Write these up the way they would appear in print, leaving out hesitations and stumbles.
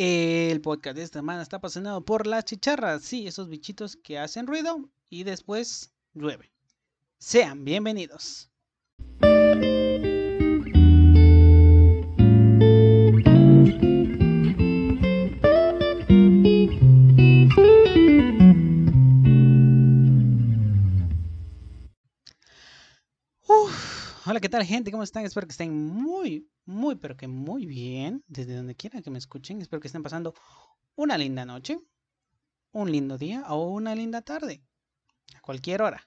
El podcast de esta semana está apasionado por las chicharras. Sí, esos bichitos que hacen ruido y después llueve. Sean bienvenidos. Hola, ¿qué tal, gente? ¿Cómo están? Espero que estén muy, muy, pero que muy bien. Desde donde quiera que me escuchen, espero que estén pasando una linda noche, un lindo día o una linda tarde, a cualquier hora.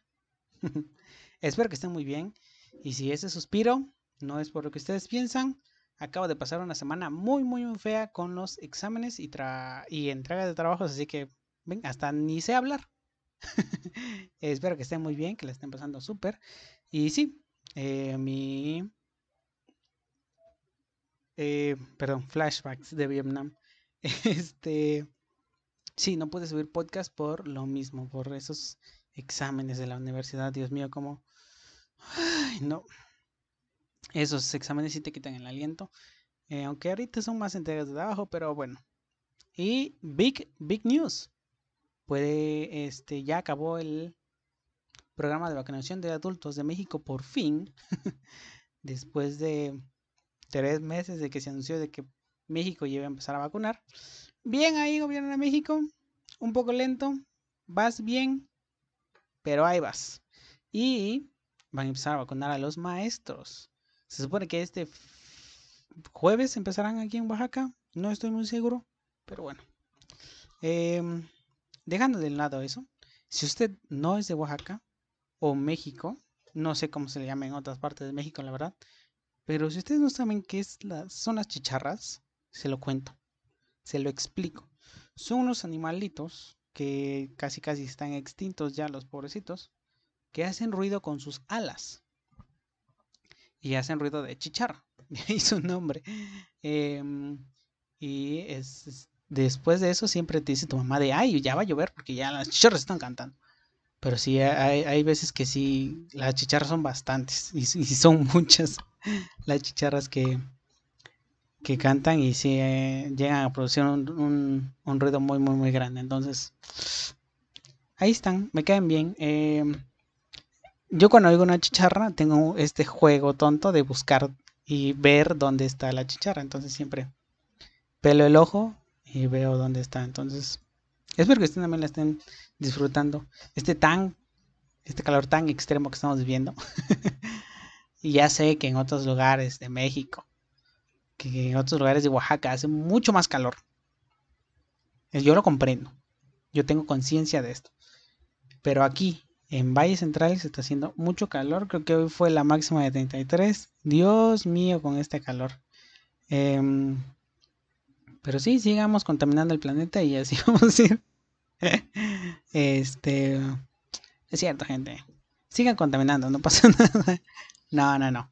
Espero que estén muy bien. Y si ese suspiro no es por lo que ustedes piensan, acabo de pasar una semana muy, muy fea con los exámenes y entregas de trabajos, así que, ven, hasta ni sé hablar. Espero que estén muy bien, que la estén pasando súper. Y sí. Flashbacks de Vietnam. Sí, no pude subir podcast por lo mismo, por esos exámenes de la universidad. Dios mío, como... Ay, no. Esos exámenes sí te quitan el aliento. Aunque ahorita son más entregas de trabajo, pero bueno. Y big news. Ya acabó el programa de vacunación de adultos de México, por fin. Después de 3 meses de que se anunció de que México iba a empezar a vacunar. Bien ahí, gobierno de México, un poco lento, vas bien, pero ahí vas. Y van a empezar a vacunar a los maestros. Se supone que este jueves empezarán aquí en Oaxaca, no estoy muy seguro, pero bueno. Dejando de lado eso, si usted no es de Oaxaca o México, no sé cómo se le llama en otras partes de México, la verdad, pero si ustedes no saben qué son las chicharras, se lo cuento, se lo explico. Son unos animalitos que casi casi están extintos ya, los pobrecitos, que hacen ruido con sus alas y hacen ruido de chicharra, de ahí su nombre. Después de eso siempre te dice tu mamá de, ay, ya va a llover porque ya las chicharras están cantando. Pero sí, hay veces que sí, las chicharras son bastantes y son muchas las chicharras que cantan y sí llegan a producir un ruido muy, muy, muy grande. Entonces, ahí están, me caen bien. Yo cuando oigo una chicharra tengo este juego tonto de buscar y ver dónde está la chicharra. Entonces siempre pelo el ojo y veo dónde está. Entonces, espero que ustedes también la estén disfrutando este calor tan extremo que estamos viviendo. Y ya sé que en otros lugares de México, que en otros lugares de Oaxaca hace mucho más calor. Yo lo comprendo, yo tengo conciencia de esto, pero aquí en Valle Central se está haciendo mucho calor. Creo que hoy fue la máxima de 33. Dios mío, con este calor. Pero sí, sigamos contaminando el planeta y así vamos a ir. Es cierto, gente. Sigan contaminando, no pasa nada. No.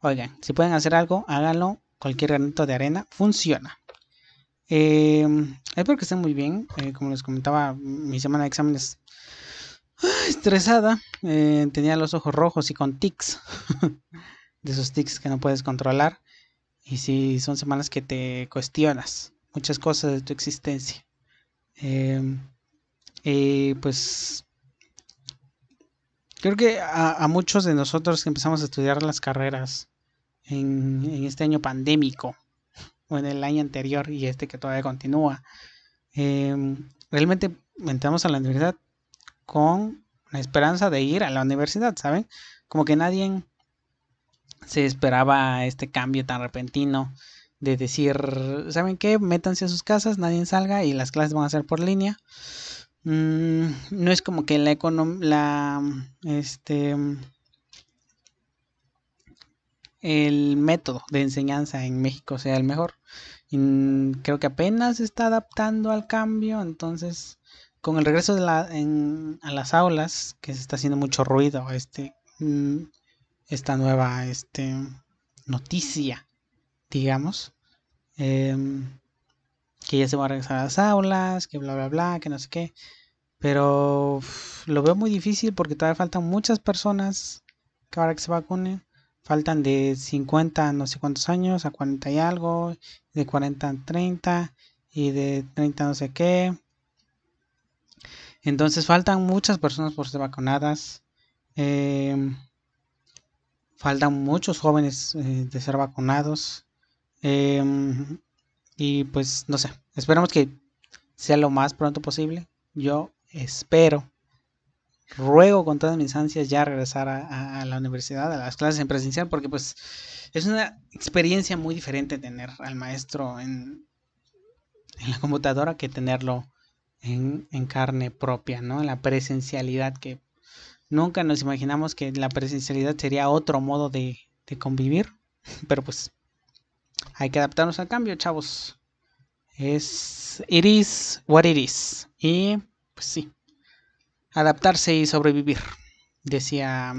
Oigan, si pueden hacer algo, háganlo. Cualquier granito de arena funciona. Espero que estén muy bien. Como les comentaba, mi semana de exámenes estresada. Tenía los ojos rojos y con tics. De esos tics que no puedes controlar. Y sí, son semanas que te cuestionas muchas cosas de tu existencia. Pues creo que a muchos de nosotros que empezamos a estudiar las carreras en este año pandémico o en el año anterior y este que todavía continúa, realmente entramos a la universidad con la esperanza de ir a la universidad, ¿saben? Como que nadie se esperaba este cambio tan repentino de decir, ¿saben qué? Métanse a sus casas, nadie salga y las clases van a ser por línea. No es como que el método de enseñanza en México sea el mejor. Y creo que apenas se está adaptando al cambio. Entonces, con el regreso a las aulas, que se está haciendo mucho ruido esta nueva noticia, digamos, que ya se va a regresar a las aulas, que bla bla bla, que no sé qué, pero lo veo muy difícil porque todavía faltan muchas personas que ahora que se vacunen, faltan de 50 no sé cuántos años a 40 y algo, de 40 a 30, y de 30 no sé qué. Entonces faltan muchas personas por ser vacunadas. Faltan muchos jóvenes de ser vacunados. Y pues no sé, esperemos que sea lo más pronto posible. Yo espero, ruego con todas mis ansias ya regresar a la universidad, a las clases en presencial, porque pues es una experiencia muy diferente tener al maestro en la computadora que tenerlo en carne propia, ¿no? En la presencialidad, que nunca nos imaginamos que la presencialidad sería otro modo de convivir, pero pues hay que adaptarnos al cambio, chavos. It is what it is. Y pues sí, adaptarse y sobrevivir, decía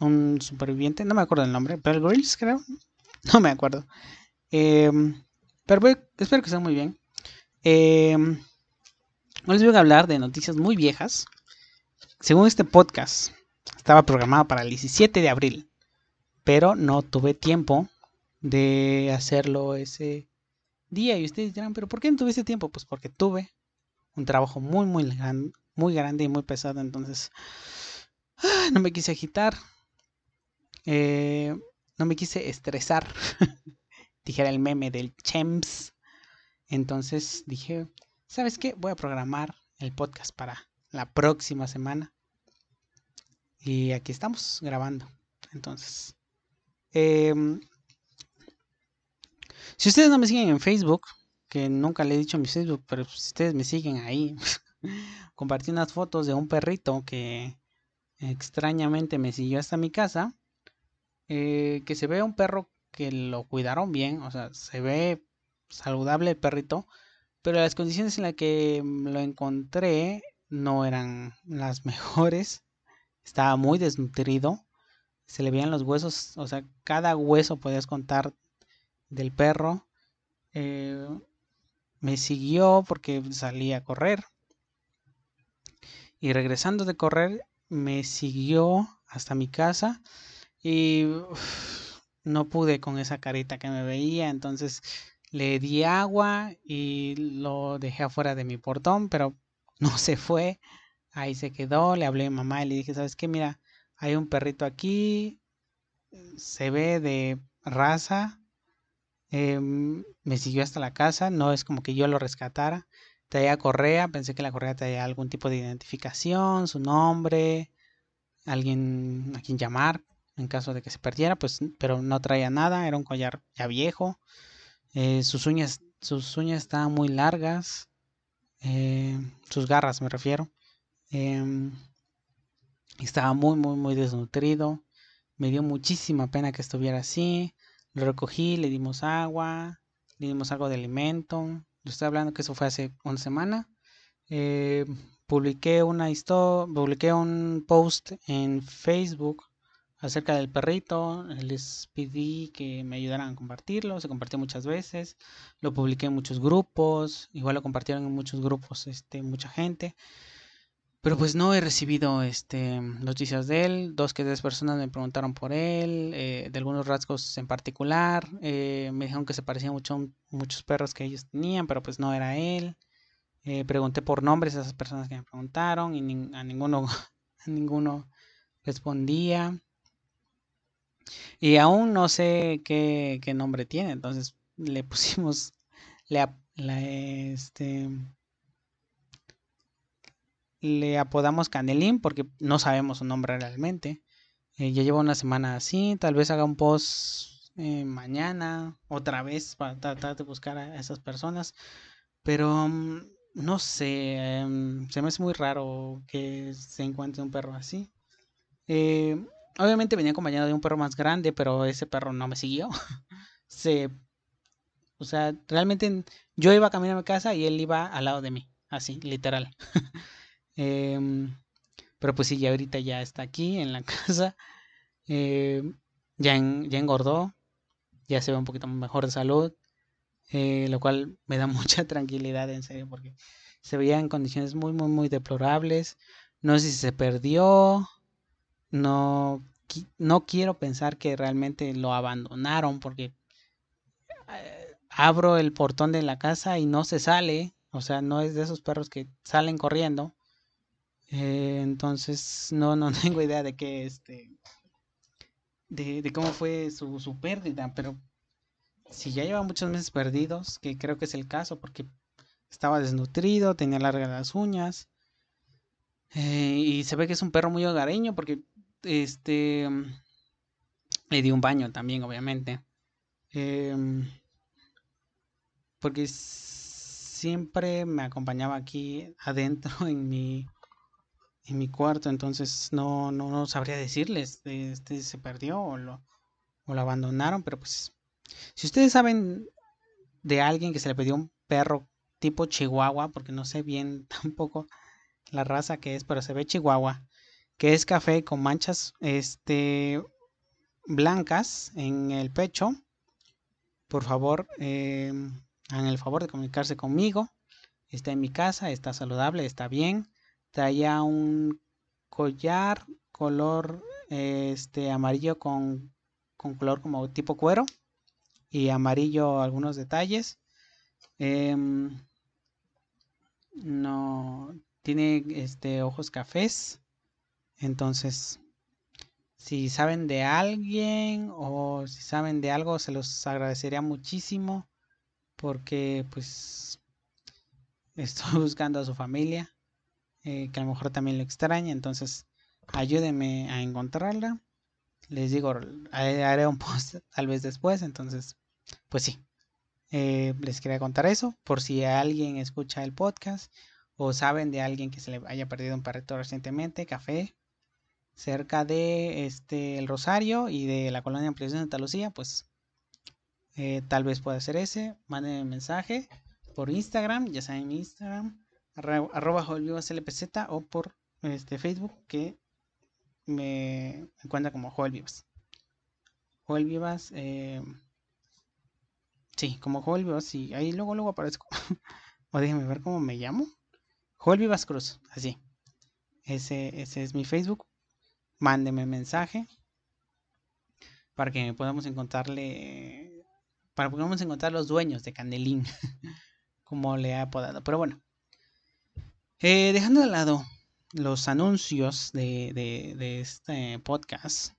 un superviviente, no me acuerdo el nombre, Bell Grylls creo, no me acuerdo. Pero espero que estén muy bien. Hoy les voy a hablar de noticias muy viejas. Según este podcast, estaba programado para el 17 de abril, pero no tuve tiempo de hacerlo ese día. Y ustedes dirán, ¿pero por qué no tuviste tiempo? Pues porque tuve un trabajo muy grande y muy pesado, entonces no me quise agitar, no me quise estresar, dijera el meme del Chems. Entonces dije, ¿sabes qué? Voy a programar el podcast para la próxima semana, y aquí estamos grabando. Entonces, si ustedes no me siguen en Facebook, que nunca le he dicho mi Facebook, pero si ustedes me siguen ahí, compartí unas fotos de un perrito que extrañamente me siguió hasta mi casa, que se ve un perro que lo cuidaron bien, o sea, se ve saludable el perrito, pero las condiciones en las que lo encontré no eran las mejores. Estaba muy desnutrido, se le veían los huesos, o sea, cada hueso podías contar del perro. Me siguió porque salí a correr, y regresando de correr me siguió hasta mi casa, y no pude con esa carita que me veía. Entonces le di agua y lo dejé afuera de mi portón, pero no se fue, ahí se quedó. Le hablé a mi mamá y le dije, ¿sabes qué? Mira, hay un perrito aquí, se ve de raza, me siguió hasta la casa, no es como que yo lo rescatara. Traía correa, pensé que la correa traía algún tipo de identificación, su nombre, alguien a quien llamar en caso de que se perdiera, pues, pero no traía nada, era un collar ya viejo. Sus uñas estaban muy largas, sus garras me refiero. Estaba muy desnutrido, me dio muchísima pena que estuviera así. Lo recogí, le dimos agua, le dimos algo de alimento. Yo estoy hablando que eso fue hace una semana. Publiqué un post en Facebook acerca del perrito. Les pedí que me ayudaran a compartirlo. Se compartió muchas veces. Lo publiqué en muchos grupos. Igual lo compartieron en muchos grupos mucha gente. Pero pues no he recibido noticias de él. 2 o 3 personas me preguntaron por él, de algunos rasgos en particular. Me dijeron que se parecía mucho a muchos perros que ellos tenían, pero pues no era él. Pregunté por nombres a esas personas que me preguntaron, y a ninguno respondía. Y aún no sé qué nombre tiene. Entonces le pusimos le apodamos Canelín porque no sabemos su nombre realmente. Ya lleva una semana así. Tal vez haga un post mañana otra vez para tratar de buscar a esas personas. Pero no sé, se me hace muy raro que se encuentre un perro así. Obviamente venía acompañado de un perro más grande, pero ese perro no me siguió. O sea, realmente yo iba a caminar a mi casa y él iba al lado de mí, así, literal. Pero pues sí, ya ahorita ya está aquí en la casa, ya engordó, ya se ve un poquito mejor de salud, lo cual me da mucha tranquilidad, en serio, porque se veía en condiciones muy deplorables. No sé si se perdió, no quiero pensar que realmente lo abandonaron, porque abro el portón de la casa y no se sale, o sea, no es de esos perros que salen corriendo. Entonces no tengo idea de qué de cómo fue su pérdida, pero si ya lleva muchos meses perdidos, que creo que es el caso, porque estaba desnutrido, tenía largas las uñas, y se ve que es un perro muy hogareño, porque le di un baño también, obviamente, porque siempre me acompañaba aquí adentro en mi cuarto. Entonces no sabría decirles, se perdió o lo abandonaron, pero pues si ustedes saben de alguien que se le perdió un perro tipo chihuahua, porque no sé bien tampoco la raza que es, pero se ve chihuahua, que es café con manchas blancas en el pecho, por favor, hagan el favor de comunicarse conmigo. Está en mi casa, está saludable, está bien. Traía un collar color amarillo con color como tipo cuero y amarillo algunos detalles. No tiene ojos cafés. Entonces, si saben de alguien o si saben de algo, se los agradecería muchísimo, porque pues estoy buscando a su familia, que a lo mejor también lo extraña. Entonces ayúdenme a encontrarla. Les digo, haré un post tal vez después. Entonces pues sí, les quería contar eso, por si alguien escucha el podcast o saben de alguien que se le haya perdido un perrito recientemente. Café, cerca de el Rosario y de la colonia Ampliación de Santa Lucía, pues tal vez pueda ser ese. Mándenme un mensaje por Instagram, ya saben mi Instagram, arroba Joel Vivas LPZ, o por Facebook, que me encuentra como Joel Vivas. Joel Vivas, sí, como Joel Vivas, y sí, ahí luego aparezco. O déjenme ver cómo me llamo. Joel Vivas Cruz, así. Ese es mi Facebook. Mándenme mensaje para que podamos encontrarle, para que podamos encontrar los dueños de Canelín, como le ha apodado. Pero bueno, dejando de lado los anuncios de este podcast,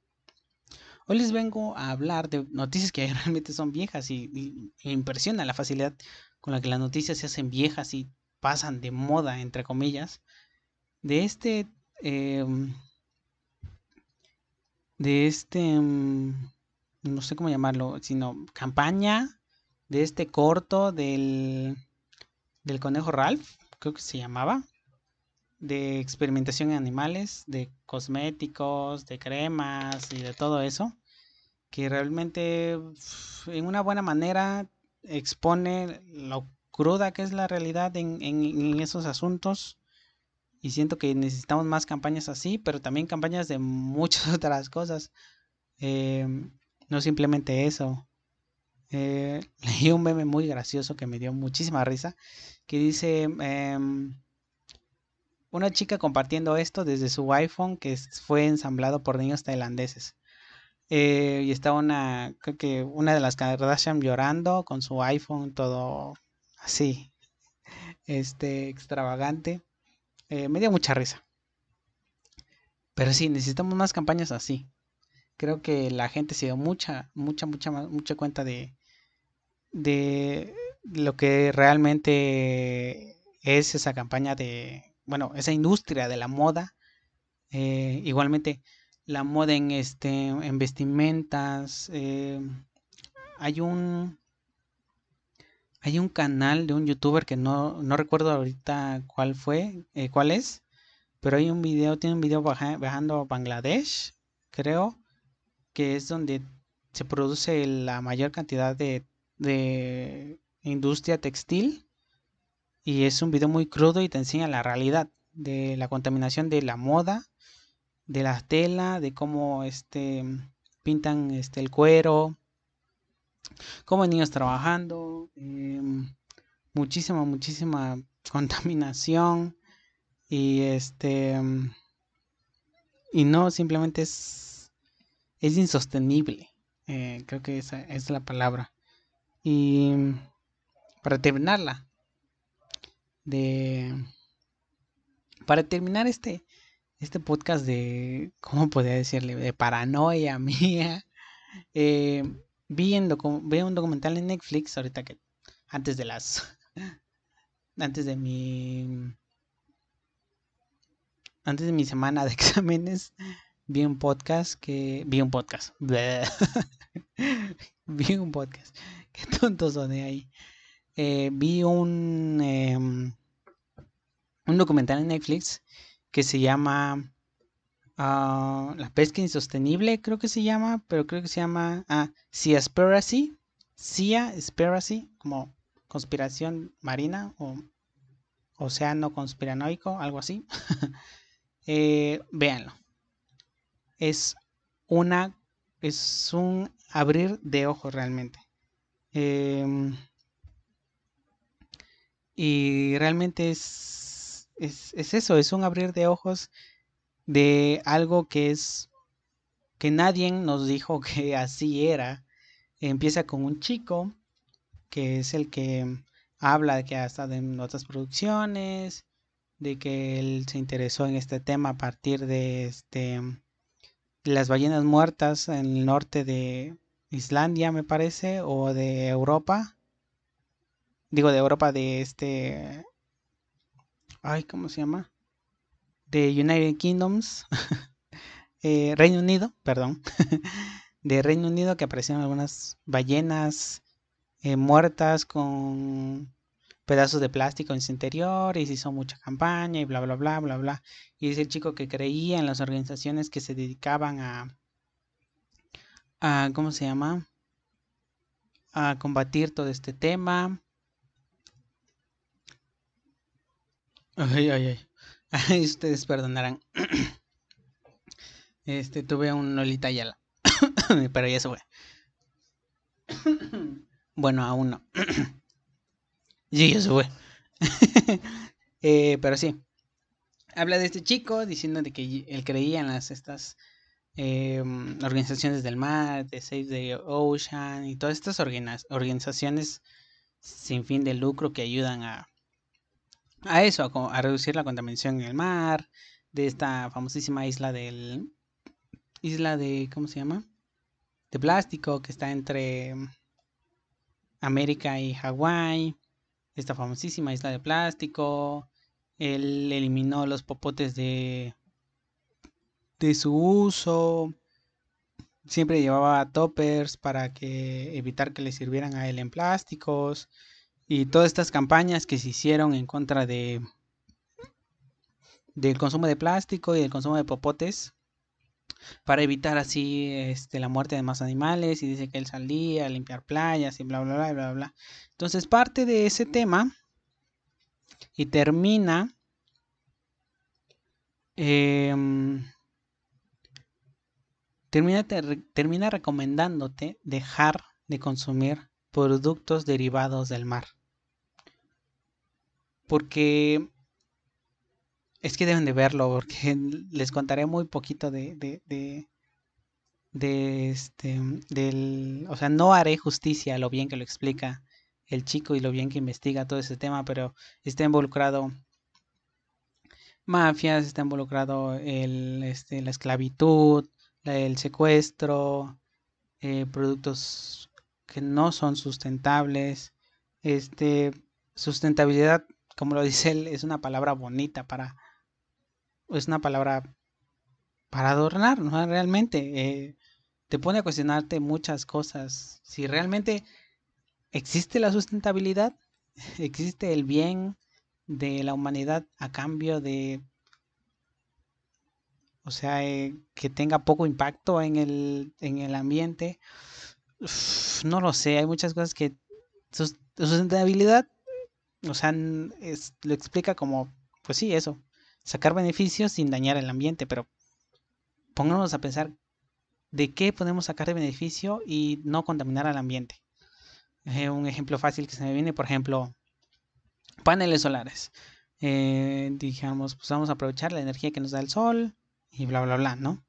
hoy les vengo a hablar de noticias que realmente son viejas, y impresiona la facilidad con la que las noticias se hacen viejas y pasan de moda, entre comillas, no sé cómo llamarlo, sino campaña de este corto del conejo Ralph, creo que se llamaba, de experimentación en animales, de cosméticos, de cremas y de todo eso, que realmente en una buena manera expone lo cruda que es la realidad en esos asuntos. Y siento que necesitamos más campañas así, pero también campañas de muchas otras cosas, no simplemente eso. Leí un meme muy gracioso que me dio muchísima risa, que dice, una chica compartiendo esto desde su iPhone que fue ensamblado por niños tailandeses, y está creo que una de las Kardashian llorando con su iPhone todo así, extravagante. Me dio mucha risa, pero sí, necesitamos más campañas así. Creo que la gente se dio mucha cuenta de lo que realmente es esa campaña esa industria de la moda. Igualmente, la moda en vestimentas. Hay un canal de un youtuber que no recuerdo ahorita cuál es, pero tiene un video viajando a Bangladesh, creo, que es donde se produce la mayor cantidad de industria textil, y es un video muy crudo y te enseña la realidad de la contaminación de la moda, de la tela, de cómo pintan el cuero, cómo niños trabajando, muchísima contaminación, y y no, simplemente es insostenible. Creo que esa es la palabra. y para terminarla, para terminar este podcast de, ¿cómo podría decirle?, de paranoia mía. Vi un documental en Netflix ahorita que antes de mi semana de exámenes, vi un podcast. Qué tonto soné ahí. Vi un documental en Netflix que se llama La pesca insostenible, creo que se llama Seaspiracy, como conspiración marina o océano conspiranoico, algo así. Véanlo. Es un abrir de ojos realmente. Y realmente es eso, es un abrir de ojos de algo que nadie nos dijo que así era. Empieza con un chico que es el que habla que ha estado en otras producciones, de que él se interesó en este tema a partir de las ballenas muertas en el norte de Islandia, me parece, o de Europa. Digo, de Europa, de ¿cómo se llama? De United Kingdoms. Reino Unido, perdón. De Reino Unido, que aparecieron algunas ballenas muertas con pedazos de plástico en su interior, y se hizo mucha campaña y bla, bla, bla, bla, bla. Y es el chico que creía en las organizaciones que se dedicaban a ¿cómo se llama?, a combatir todo este tema. Ay, ustedes perdonarán. Tuve un Lolita Yala. Pero ya se fue. Bueno, aún no. Sí, ya se fue. Pero sí. Habla de este chico diciendo de que él creía en estas organizaciones del mar, de Save the Ocean y todas estas organizaciones sin fin de lucro que ayudan a eso, a reducir la contaminación en el mar, de esta famosísima isla de ¿cómo se llama?, de plástico, que está entre América y Hawái. Esta famosísima isla de plástico, él eliminó los popotes de su uso, siempre llevaba toppers para evitar que le sirvieran a él en plásticos, y todas estas campañas que se hicieron en contra del consumo de plástico y del consumo de popotes, para evitar así la muerte de más animales. Y dice que él salía a limpiar playas y bla, bla, bla, bla, bla. Entonces parte de ese tema y termina termina recomendándote dejar de consumir productos derivados del mar, porque es que deben de verlo, porque les contaré muy poquito del, o sea, no haré justicia a lo bien que lo explica el chico y lo bien que investiga todo ese tema, pero está involucrado mafias, está involucrado la esclavitud, el secuestro, productos que no son sustentables. Sustentabilidad, como lo dice él, es una palabra bonita es una palabra para adornar, ¿no? Realmente te pone a cuestionarte muchas cosas. Si realmente existe la sustentabilidad, existe el bien de la humanidad a cambio de, o sea, que tenga poco impacto en el ambiente. Uf, no lo sé, hay muchas cosas que sustentabilidad, o sea, lo explica como, pues sí, eso, sacar beneficios sin dañar el ambiente, pero pongámonos a pensar de qué podemos sacar de beneficio y no contaminar al ambiente. Un ejemplo fácil que se me viene, por ejemplo, paneles solares. Dijimos, pues vamos a aprovechar la energía que nos da el sol y bla, bla, bla, ¿no?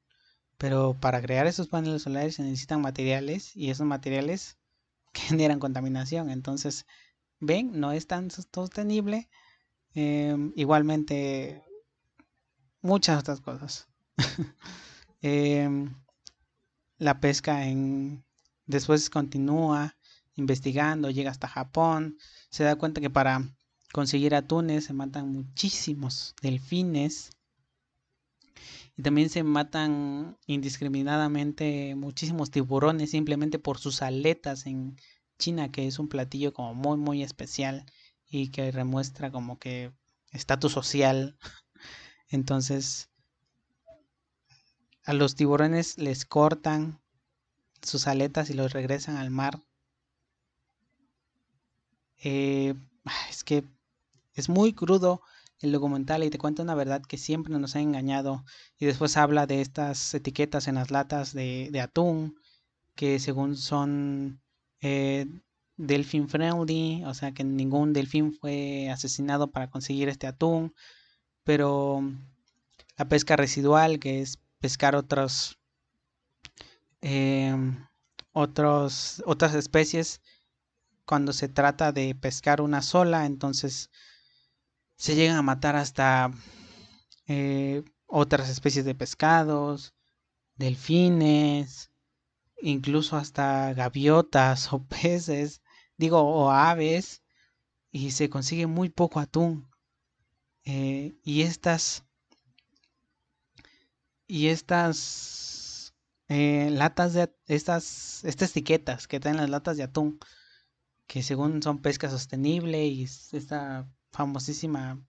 Pero para crear esos paneles solares se necesitan materiales, y esos materiales que generan contaminación. Entonces, ven, no es tan sostenible. Igualmente, muchas otras cosas. La pesca después continúa investigando, llega hasta Japón, se da cuenta que para conseguir atunes se matan muchísimos delfines y también se matan indiscriminadamente muchísimos tiburones simplemente por sus aletas en China, que es un platillo como muy muy especial y que remuestra como que estatus social. Entonces a los tiburones les cortan sus aletas y los regresan al mar. Es que es muy crudo el documental y te cuenta una verdad que siempre nos ha engañado. Y después habla de estas etiquetas en las latas de atún, que según son delfín friendly, o sea que ningún delfín fue asesinado para conseguir este atún. Pero la pesca residual, que es pescar otras especies cuando se trata de pescar una sola, entonces se llegan a matar hasta otras especies de pescados, delfines, incluso hasta gaviotas o peces, o aves, y se consigue muy poco atún. Y estas latas de estas etiquetas que traen las latas de atún, que según son pesca sostenible, y esta famosísima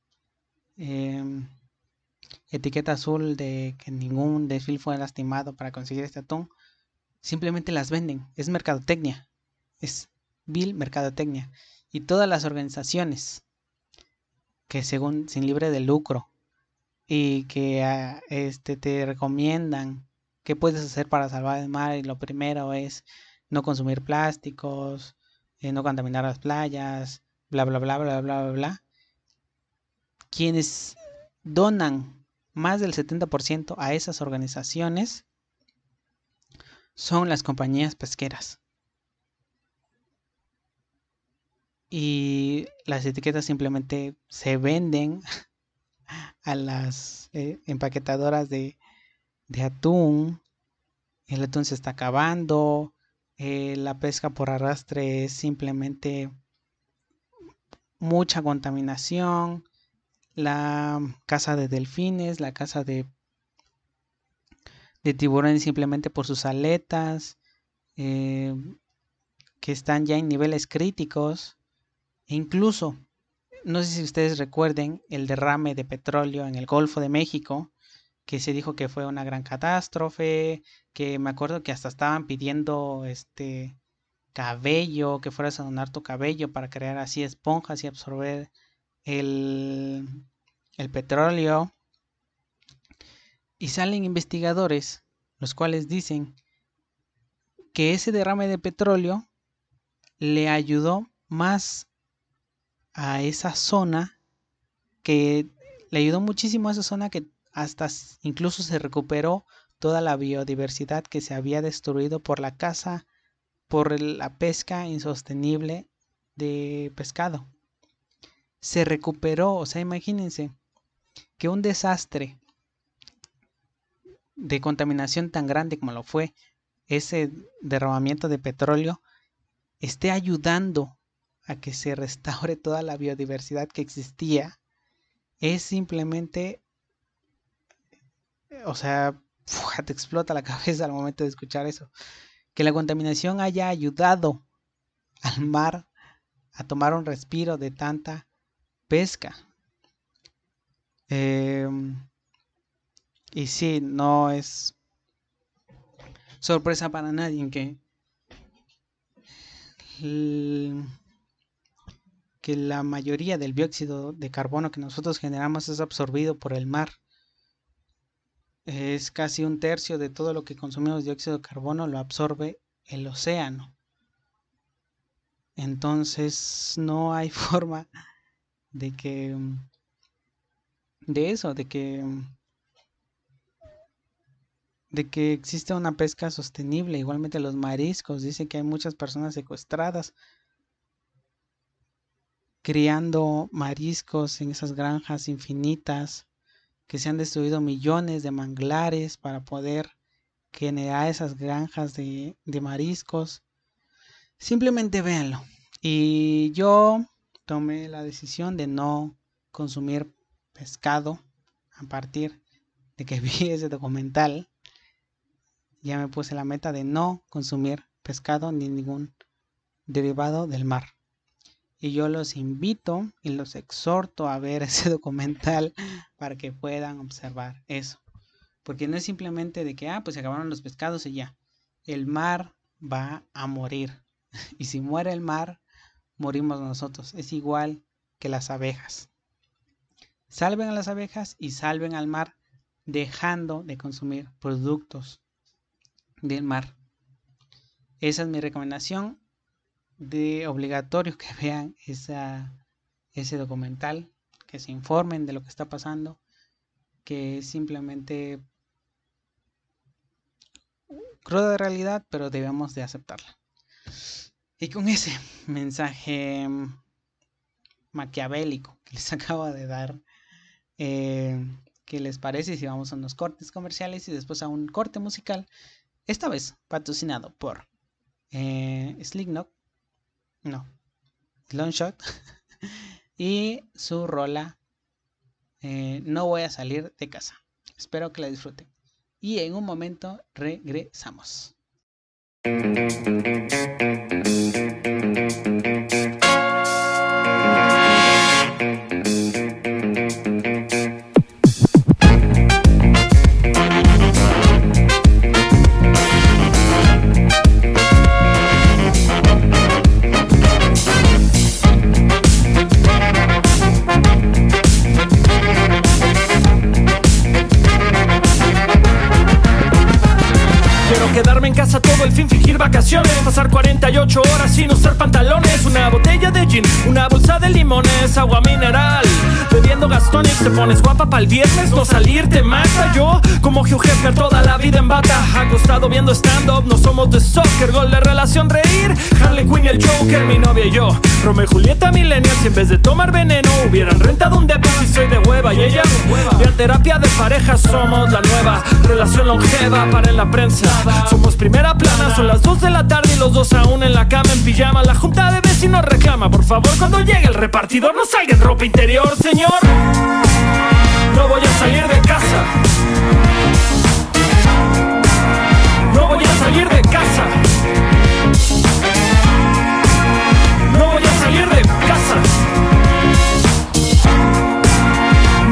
etiqueta azul de que ningún delfín fue lastimado para conseguir este atún, simplemente las venden. Es mercadotecnia, es vil mercadotecnia. Y todas las organizaciones que según sin libre de lucro y que te recomiendan qué puedes hacer para salvar el mar, y lo primero es no consumir plásticos, no contaminar las playas, bla, bla, bla, bla, bla, bla, bla. Quienes donan más del 70% a esas organizaciones son las compañías pesqueras. Y las etiquetas simplemente se venden a las empaquetadoras de atún. El atún se está acabando. La pesca por arrastre es simplemente mucha contaminación. La caza de delfines, la caza de tiburones simplemente por sus aletas, que están ya en niveles críticos. E incluso, no sé si ustedes recuerden el derrame de petróleo en el Golfo de México, que se dijo que fue una gran catástrofe, que me acuerdo que hasta estaban pidiendo cabello, que fueras a donar tu cabello para crear así esponjas y absorber el petróleo. Y salen investigadores, los cuales dicen que ese derrame de petróleo le ayudó más a esa zona, que hasta incluso se recuperó toda la biodiversidad que se había destruido por la caza, por la pesca insostenible de pescado. Se recuperó, o sea, imagínense que un desastre de contaminación tan grande como lo fue ese derramamiento de petróleo esté ayudando a que se restaure toda la biodiversidad que existía. Es simplemente... O sea, te explota la cabeza al momento de escuchar eso. Que la contaminación haya ayudado al mar a tomar un respiro de tanta pesca. Y sí, no es sorpresa para nadie que la mayoría del dióxido de carbono que nosotros generamos es absorbido por el mar. Es casi un tercio de todo lo que consumimos dióxido de carbono lo absorbe el océano. Entonces no hay forma de que de que existe una pesca sostenible, igualmente los mariscos, dice que hay muchas personas secuestradas criando mariscos en esas granjas infinitas, que se han destruido millones de manglares para poder generar esas granjas de mariscos. Simplemente véanlo. Y yo tomé la decisión de no consumir pescado a partir de que vi ese documental. Ya me puse la meta de no consumir pescado ni ningún derivado del mar. Y yo los invito y los exhorto a ver ese documental para que puedan observar eso. Porque no es simplemente de que, pues se acabaron los pescados y ya. El mar va a morir. Y si muere el mar, morimos nosotros. Es igual que las abejas. Salven a las abejas y salven al mar dejando de consumir productos del mar. Esa es mi recomendación. De obligatorio que vean ese documental, que se informen de lo que está pasando, que simplemente cruda de realidad, pero debemos de aceptarla. Y con ese mensaje maquiavélico que les acabo de dar, ¿qué les parece si vamos a unos cortes comerciales y después a un corte musical? Esta vez patrocinado por Slicknock, no, Longshot y su rola No Voy a Salir de Casa. Espero que la disfruten. Y en un momento regresamos. Vacaciones, pasar 48 horas sin usar pantalones, una botella de gin, una bolsa de limones, agua mineral, bebiendo gastones, te pones guapa pa'l viernes, no salir te mata. Yo, como Hugh Hefner, toda la vida en bata, acostado viendo stand-up, no somos de soccer, gol de relación, reír, Harley Quinn, el Joker, mi novia y yo, Romeo y Julieta, millennials, si en vez de tomar veneno hubieran rentado un depósito. Y soy de hueva y ella de hueva, y a terapia de pareja somos la nueva, relación longeva para en la prensa, somos primera plana, son las 2 de la tarde y los dos aún en la cama en pijama. La junta de vecinos reclama, por favor, cuando llegue el repartidor no salga en ropa interior, señor. No voy a salir de casa. No voy a salir de casa. No voy a salir de casa.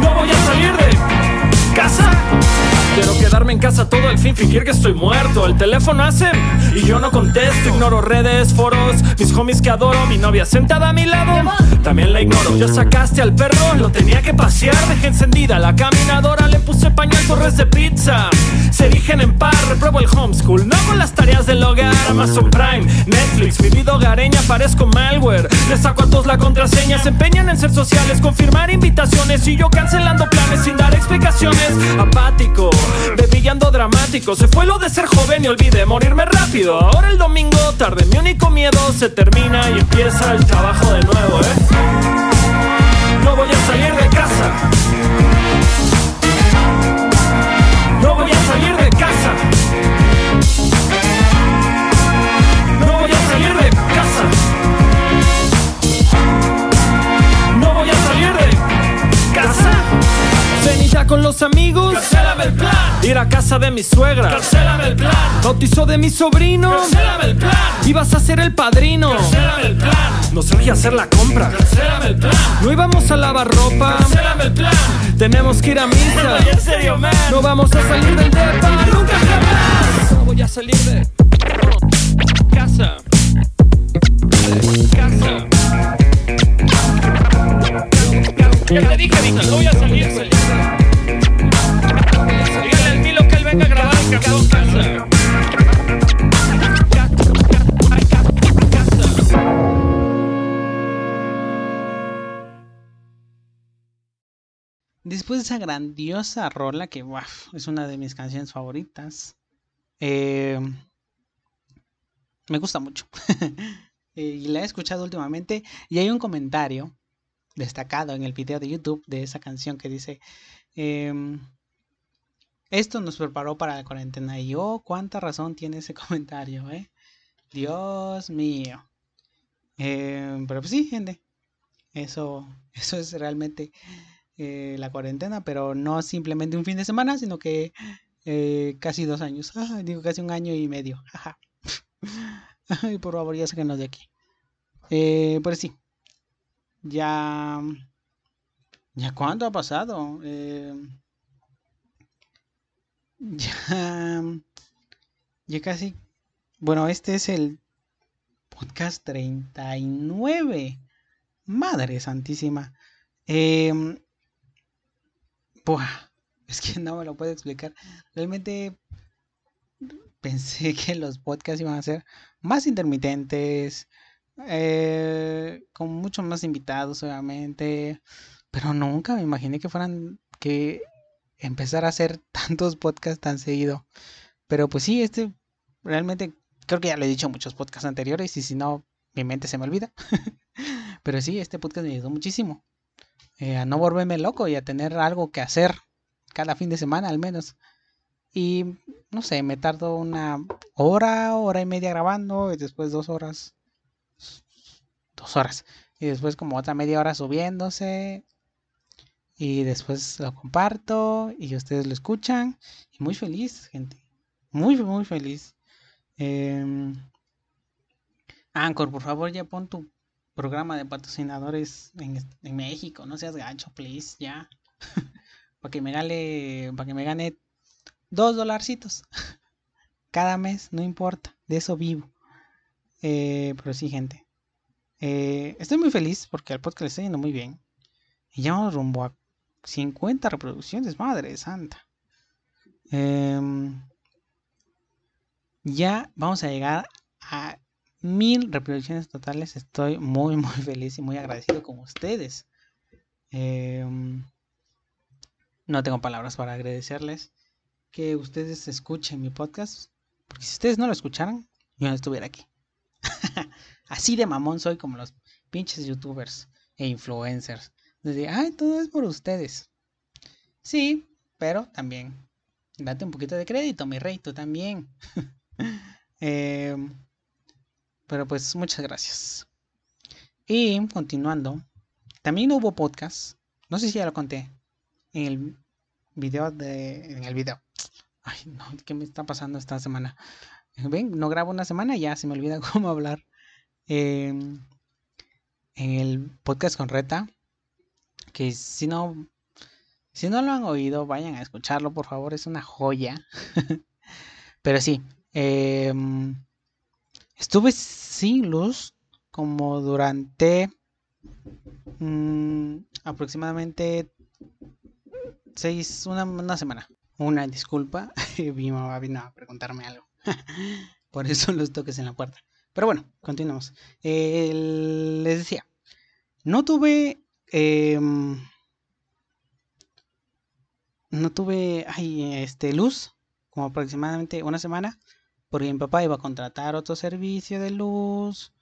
No voy a salir de casa. Quiero quedarme en casa todo el fin, fingir que estoy muerto. El teléfono hace y yo no contesto. Ignoro redes, foros, mis homies que adoro. Mi novia sentada a mi lado, también la ignoro. Ya sacaste al perro, lo tenía que pasear. Dejé encendida la caminadora, le puse pañal, torres de pizza se erigen en par, repruebo el homeschool, no hago las tareas del hogar. Amazon Prime, Netflix, mi vida hogareña, parezco malware. Le saco a todos la contraseña, se empeñan en ser sociales, confirmar invitaciones y yo cancelando planes sin dar explicaciones. Apático, bebillando dramático, se fue lo de ser joven y olvidé morirme rápido. Ahora el domingo tarde, mi único miedo se termina y empieza el trabajo de nuevo, No voy a salir de casa. No voy a salir de casa. No voy a salir de casa. No voy a salir de casa. Cenita con los amigos, cancélame el plan. Ir a casa de mi suegra, cancélame el plan. Bautizo de mi sobrino, cancélame el plan. Ibas a ser el padrino, cancélame el plan. Nostalgia hacer la compra, cancélame el plan. No íbamos a lavar ropa, cancélame el plan. Tenemos que ir a misa, en serio, man. No vamos a salir del depa, nunca jamás. No voy a salir de casa. Casa. Ya te dije, Víctor, no voy a salir, Dígale al Milo que él venga a grabar, cabrón, casa. Después de esa grandiosa rola, que wow, es una de mis canciones favoritas. Me gusta mucho. Y la he escuchado últimamente. Y hay un comentario destacado en el video de YouTube de esa canción que dice... esto nos preparó para la cuarentena. Y oh, cuánta razón tiene ese comentario, Dios mío. Pero pues sí, gente. Eso es realmente... la cuarentena, pero no simplemente un fin de semana, sino que casi 2 años, digo casi 1 año y medio, ajá. Ay, por favor, ya sáquenos de aquí. Pero sí, ya cuánto ha pasado, ya casi, bueno, este es el podcast 39, madre santísima. Es que no me lo puedo explicar. Realmente pensé que los podcasts iban a ser más intermitentes, con muchos más invitados, obviamente. Pero nunca me imaginé que fueran, que empezar a hacer tantos podcasts tan seguido. Pero pues sí, este realmente, creo que ya lo he dicho en muchos podcasts anteriores, y si no, mi mente se me olvida. Pero sí, este podcast me ayudó muchísimo. A no volverme loco y a tener algo que hacer cada fin de semana al menos. Y no sé, me tardo 1 hora, 1 hora y media grabando, y después 2 horas. 2 horas. Y después como otra media hora subiéndose. Y después lo comparto y ustedes lo escuchan. Y muy feliz, gente. Muy, muy feliz. Anchor, por favor, ya pon tu programa de patrocinadores en México, no seas gacho, please, ya. para que me gane $2 cada mes, no importa, de eso vivo. Pero sí, gente, estoy muy feliz porque al podcast le está yendo muy bien, y ya vamos rumbo a 50 reproducciones, madre santa. Ya vamos a llegar a 1000 reproducciones totales. Estoy muy, muy feliz y muy agradecido con ustedes. No tengo palabras para agradecerles que ustedes escuchen mi podcast, porque si ustedes no lo escucharan, yo no estuviera aquí. Así de mamón soy, como los pinches youtubers e influencers. Desde, todo es por ustedes. Sí, pero también date un poquito de crédito, mi rey, tú también. Pero pues muchas gracias. Y continuando, también hubo podcast, no sé si ya lo conté, en el video. Ay, no, ¿qué me está pasando esta semana? Ven, no grabo una semana y ya se me olvida cómo hablar. En el podcast con Reta, que si no lo han oído, vayan a escucharlo, por favor, es una joya. Pero sí, estuve sin luz como durante aproximadamente una semana. Una disculpa, mi mamá vino a preguntarme algo. Por eso los toques en la puerta. Pero bueno, continuamos. Les decía, no tuve luz como aproximadamente una semana. Porque mi papá iba a contratar otro servicio de luz,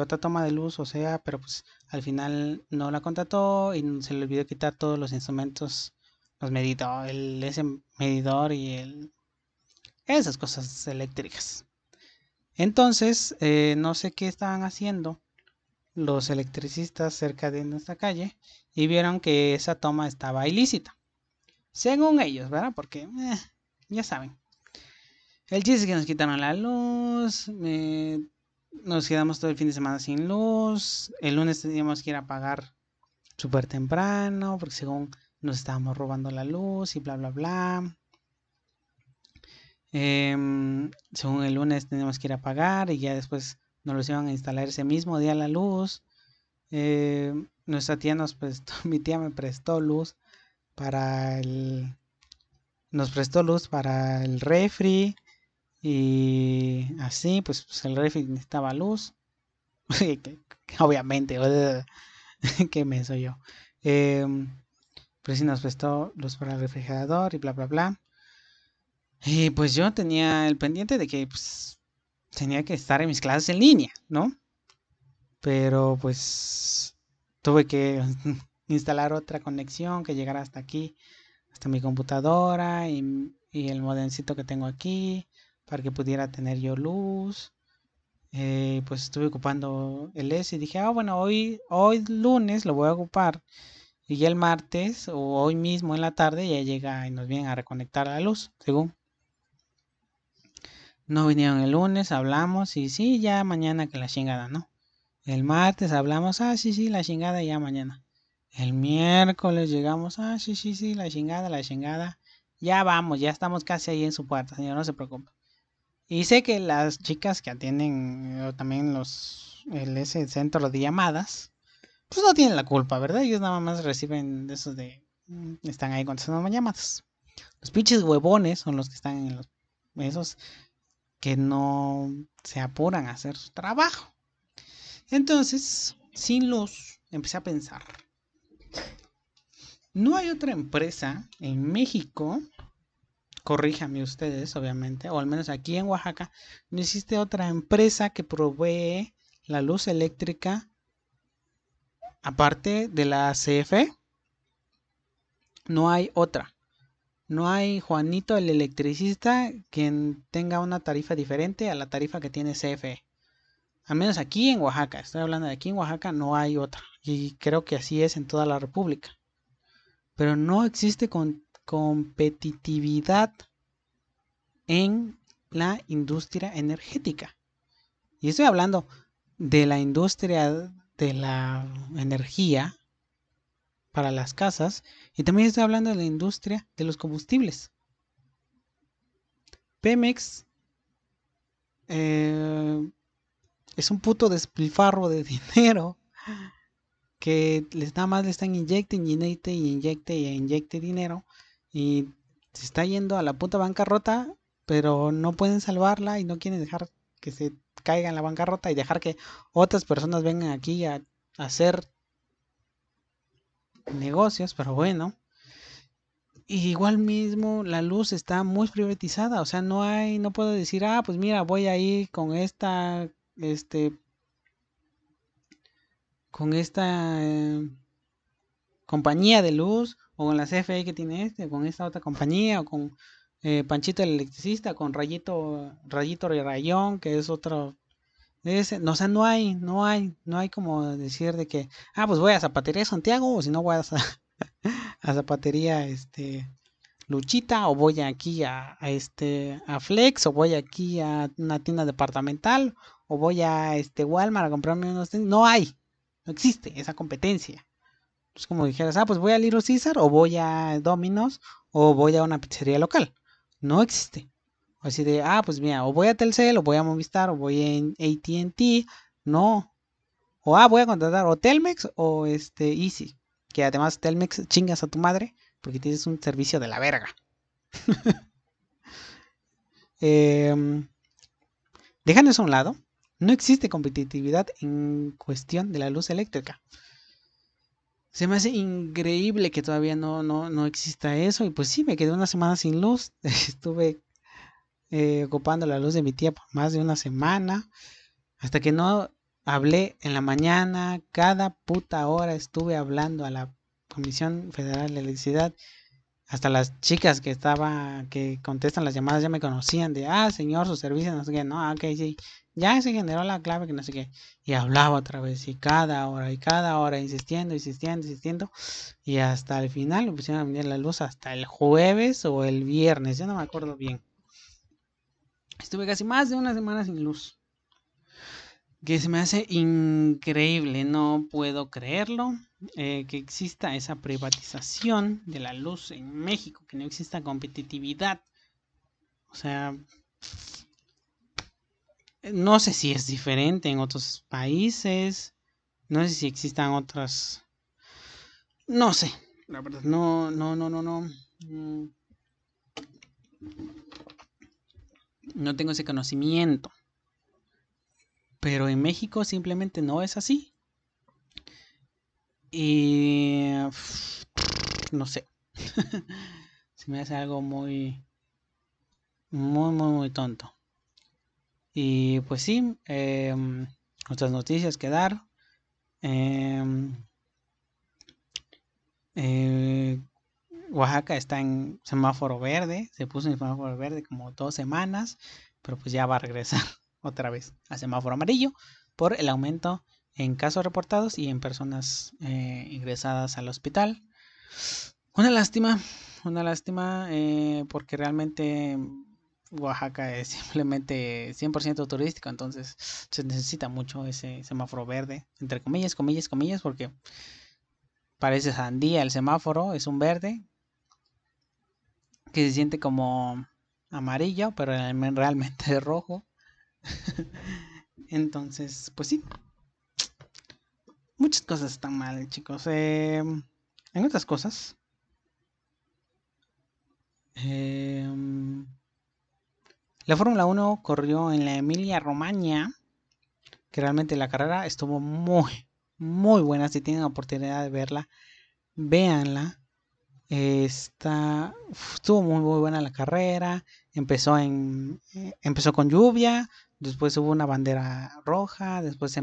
otra toma de luz, pero pues al final no la contrató y se le olvidó quitar todos los instrumentos, los medidores, ese medidor y esas cosas eléctricas. Entonces, no sé qué estaban haciendo los electricistas cerca de nuestra calle y vieron que esa toma estaba ilícita. Según ellos, ¿verdad? Porque ya saben. El chiste es que nos quitaron la luz, nos quedamos todo el fin de semana sin luz. El lunes teníamos que ir a pagar súper temprano, porque según nos estábamos robando la luz y bla, bla, bla. Según el lunes teníamos que ir a pagar y ya después nos los iban a instalar ese mismo día la luz. Nuestra tía nos prestó luz para el refri. Y así, pues el refri necesitaba luz. Obviamente, qué menso yo. Pero sí nos prestó luz para el refrigerador y bla, bla, bla. Y pues yo tenía el pendiente de que pues, tenía que estar en mis clases en línea, ¿no? Pero pues tuve que instalar otra conexión que llegara hasta aquí, hasta mi computadora y el modemcito que tengo aquí para que pudiera tener yo luz. Pues estuve ocupando el S y dije, bueno, hoy lunes lo voy a ocupar. Y ya el martes o hoy mismo en la tarde ya llega y nos vienen a reconectar la luz, según. No vinieron el lunes, hablamos y sí, ya mañana que la chingada, ¿no? El martes hablamos, sí, la chingada ya mañana. El miércoles llegamos, sí, la chingada. Ya vamos, ya estamos casi ahí en su puerta, señor, no se preocupe. Y sé que las chicas que atienden también ese centro de llamadas, pues no tienen la culpa, ¿verdad? Ellos nada más reciben esos de... están ahí contestando llamadas. Los pinches huevones son los que están en los... esos que no se apuran a hacer su trabajo. Entonces, sin luz, empecé a pensar. No hay otra empresa en México... corríjanme ustedes, obviamente, o al menos aquí en Oaxaca, no existe otra empresa que provee la luz eléctrica aparte de la CFE. No hay otra. No hay Juanito el electricista quien tenga una tarifa diferente a la tarifa que tiene CFE. Al menos aquí en Oaxaca, estoy hablando de aquí en Oaxaca, no hay otra. Y creo que así es en toda la República. Pero no existe competitividad en la industria energética. Y estoy hablando de la industria de la energía para las casas y también estoy hablando de la industria de los combustibles. Pemex es un puto despilfarro de dinero que nada más le están inyectando dinero. Y se está yendo a la puta bancarrota, pero no pueden salvarla y no quieren dejar que se caiga en la bancarrota y dejar que otras personas vengan aquí a hacer negocios, pero bueno. Y igual mismo la luz está muy privatizada, o sea, no puedo decir, pues mira, voy a ir con esta compañía de luz, o con la CFE que tiene con esta otra compañía, o con Panchito el electricista, con Rayito Rayón, que es otro. No, o sea, no hay como decir de que, pues voy a Zapatería Santiago, o si no voy a Zapatería Luchita, o voy aquí a Flex, o voy aquí a una tienda departamental, o voy a Walmart a comprarme unos tenis. No existe esa competencia. Es como dijeras, pues voy a Little Caesar o voy a Domino's o voy a una pizzería local. No existe. O así de, pues mira, o voy a Telcel o voy a Movistar o voy a AT&T. No. O voy a contratar o Telmex o Easy. Que además Telmex chingas a tu madre porque tienes un servicio de la verga. Dejando eso a un lado, no existe competitividad en cuestión de la luz eléctrica. Se me hace increíble que todavía no exista eso. Y pues sí, me quedé una semana sin luz. Estuve ocupando la luz de mi tía por más de una semana. Hasta que no hablé en la mañana. Cada puta hora estuve hablando a la Comisión Federal de Electricidad. Hasta las chicas que contestan las llamadas ya me conocían. De, señor, su servicio, no sé qué. No, ok, sí. Ya se generó la clave que no sé qué. Y hablaba otra vez. Y cada hora. Insistiendo. Y hasta el final le pusieron a venir la luz hasta el jueves o el viernes. Ya no me acuerdo bien. Estuve casi más de una semana sin luz. Que se me hace increíble. No puedo creerlo. Que exista esa privatización de la luz en México. Que no exista competitividad. O sea... no sé si es diferente en otros países. No sé si existan otras. No sé. La verdad, no. No tengo ese conocimiento. Pero en México simplemente no es así. Y no sé. Se me hace algo muy tonto. Y pues sí, otras noticias que dar. Oaxaca está en semáforo verde, se puso en semáforo verde como 2 semanas, pero pues ya va a regresar otra vez a semáforo amarillo por el aumento en casos reportados y en personas ingresadas al hospital. Una lástima, porque realmente Oaxaca es simplemente 100% turístico, entonces se necesita mucho ese semáforo verde, entre comillas, porque parece sandía el semáforo, es un verde que se siente como amarillo, pero realmente es rojo. Entonces, pues sí, muchas cosas están mal, chicos. En otras cosas, la Fórmula 1 corrió en la Emilia-Romagna, que realmente la carrera estuvo muy buena. Si tienen la oportunidad de verla, véanla. Estuvo muy buena la carrera. Empezó con lluvia, después hubo una bandera roja, después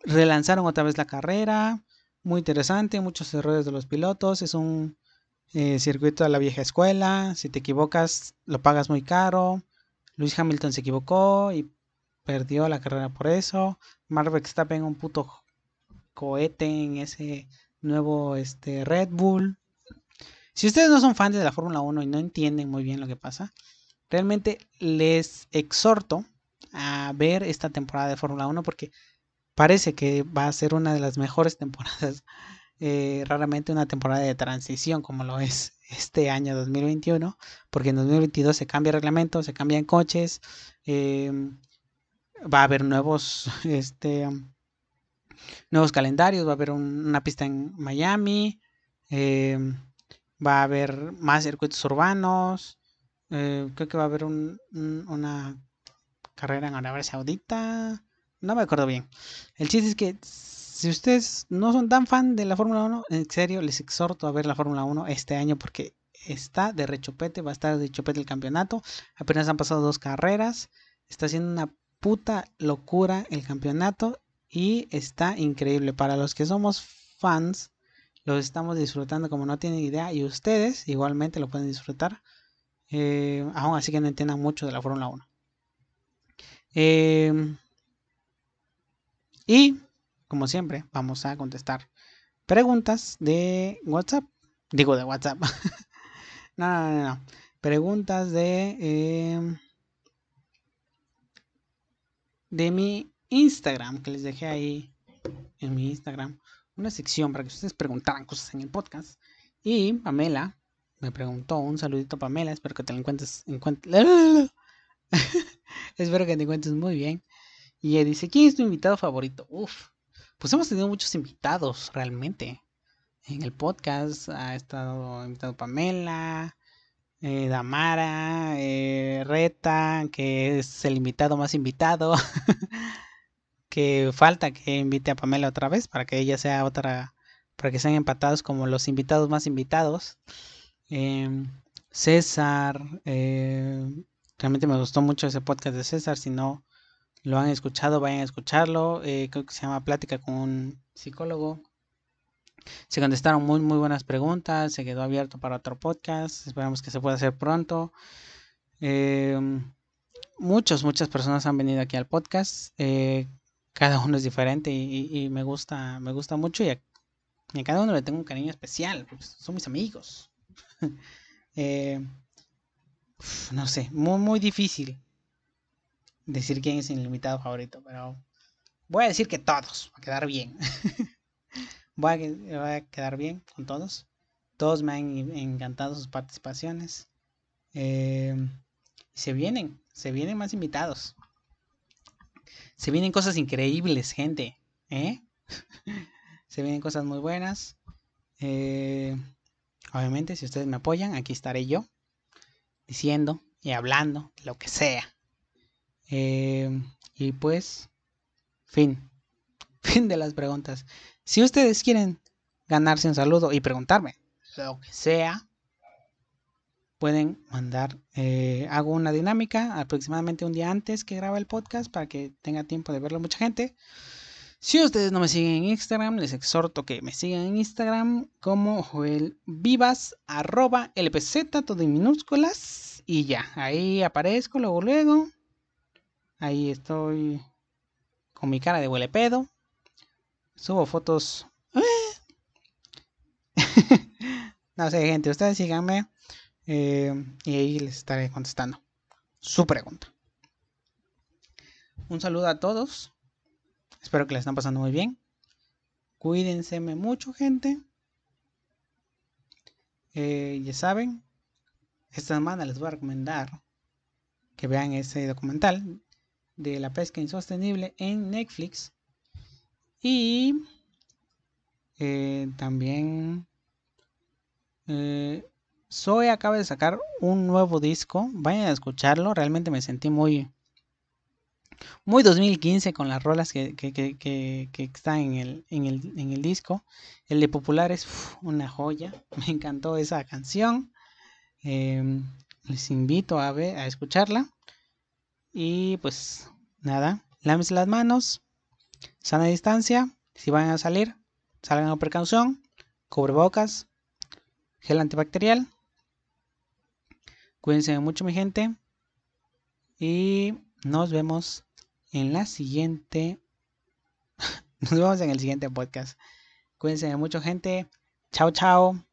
relanzaron otra vez la carrera. Muy interesante, muchos errores de los pilotos. Es un circuito a la vieja escuela. Si te equivocas, lo pagas muy caro. Lewis Hamilton se equivocó y perdió la carrera por eso. Max Verstappen un puto cohete en ese nuevo Red Bull. Si ustedes no son fans de la Fórmula 1 y no entienden muy bien lo que pasa, realmente les exhorto a ver esta temporada de Fórmula 1, porque parece que va a ser una de las mejores temporadas. Raramente una temporada de transición como lo es este año 2021, porque en 2022 se cambia el reglamento, se cambian coches, va a haber nuevos calendarios, va a haber una pista en Miami, va a haber más circuitos urbanos, creo que va a haber una carrera en Arabia Saudita, no me acuerdo bien. El chiste es que si ustedes no son tan fan de la Fórmula 1, en serio, les exhorto a ver la Fórmula 1 este año, porque está de rechupete, va a estar de rechupete el campeonato. Apenas han pasado 2 carreras, está siendo una puta locura el campeonato y está increíble. Para los que somos fans, lo estamos disfrutando como no tienen idea, y ustedes igualmente lo pueden disfrutar, aún así que no entiendan mucho de la Fórmula 1. Y como siempre, vamos a contestar preguntas de WhatsApp. Digo, de WhatsApp. No. Preguntas de mi Instagram, que les dejé ahí en mi Instagram una sección para que ustedes preguntaran cosas en el podcast. Y Pamela me preguntó, un saludito Pamela, espero que te la espero que te encuentres muy bien. Y ella dice, ¿quién es tu invitado favorito? Pues hemos tenido muchos invitados realmente. En el podcast ha estado invitado Pamela, Damara, Reta, que es el invitado más invitado. Que falta que invite a Pamela otra vez para que ella sea otra, para que sean empatados como los invitados más invitados. César, realmente me gustó mucho ese podcast de César. Si no lo han escuchado, vayan a escucharlo. Creo que se llama Plática con un psicólogo. Se contestaron muy buenas preguntas. Se quedó abierto para otro podcast. Esperamos que se pueda hacer pronto. Muchas personas han venido aquí al podcast. Cada uno es diferente y me gusta mucho. Y a cada uno le tengo un cariño especial. Son mis amigos. No sé, muy difícil decir quién es el invitado favorito, pero voy a decir que todos, para quedar bien. Voy a quedar bien con todos. Todos me han encantado sus participaciones. Se vienen más invitados. Se vienen cosas increíbles, gente. Se vienen cosas muy buenas. Obviamente, si ustedes me apoyan, aquí estaré yo, diciendo y hablando lo que sea. Y pues fin de las preguntas. Si ustedes quieren ganarse un saludo y preguntarme lo que sea, pueden mandar, hago una dinámica aproximadamente un día antes que graba el podcast para que tenga tiempo de verlo mucha gente. Si ustedes no me siguen en Instagram, les exhorto que me sigan en Instagram como Joel Vivas, @LPZ, todo en minúsculas, y ya, ahí aparezco luego, ahí estoy con mi cara de huele pedo, subo fotos, no sé gente, ustedes síganme, y ahí les estaré contestando su pregunta. Un saludo a todos. Espero que la estén pasando muy bien. Cuídense mucho, gente. Ya saben, esta semana les voy a recomendar que vean ese documental de la pesca insostenible en Netflix. Y también Zoe acaba de sacar un nuevo disco. Vayan a escucharlo. Realmente me sentí muy 2015 con las rolas que están en el disco. El de Popular es una joya. Me encantó esa canción. Les invito a escucharla. Y pues nada, lávense las manos, sana distancia. Si van a salir, salgan con precaución. Cubrebocas, gel antibacterial. Cuídense mucho, mi gente. Y nos vemos en la siguiente. Nos vemos en el siguiente podcast. Cuídense mucho, gente. Chao, chao.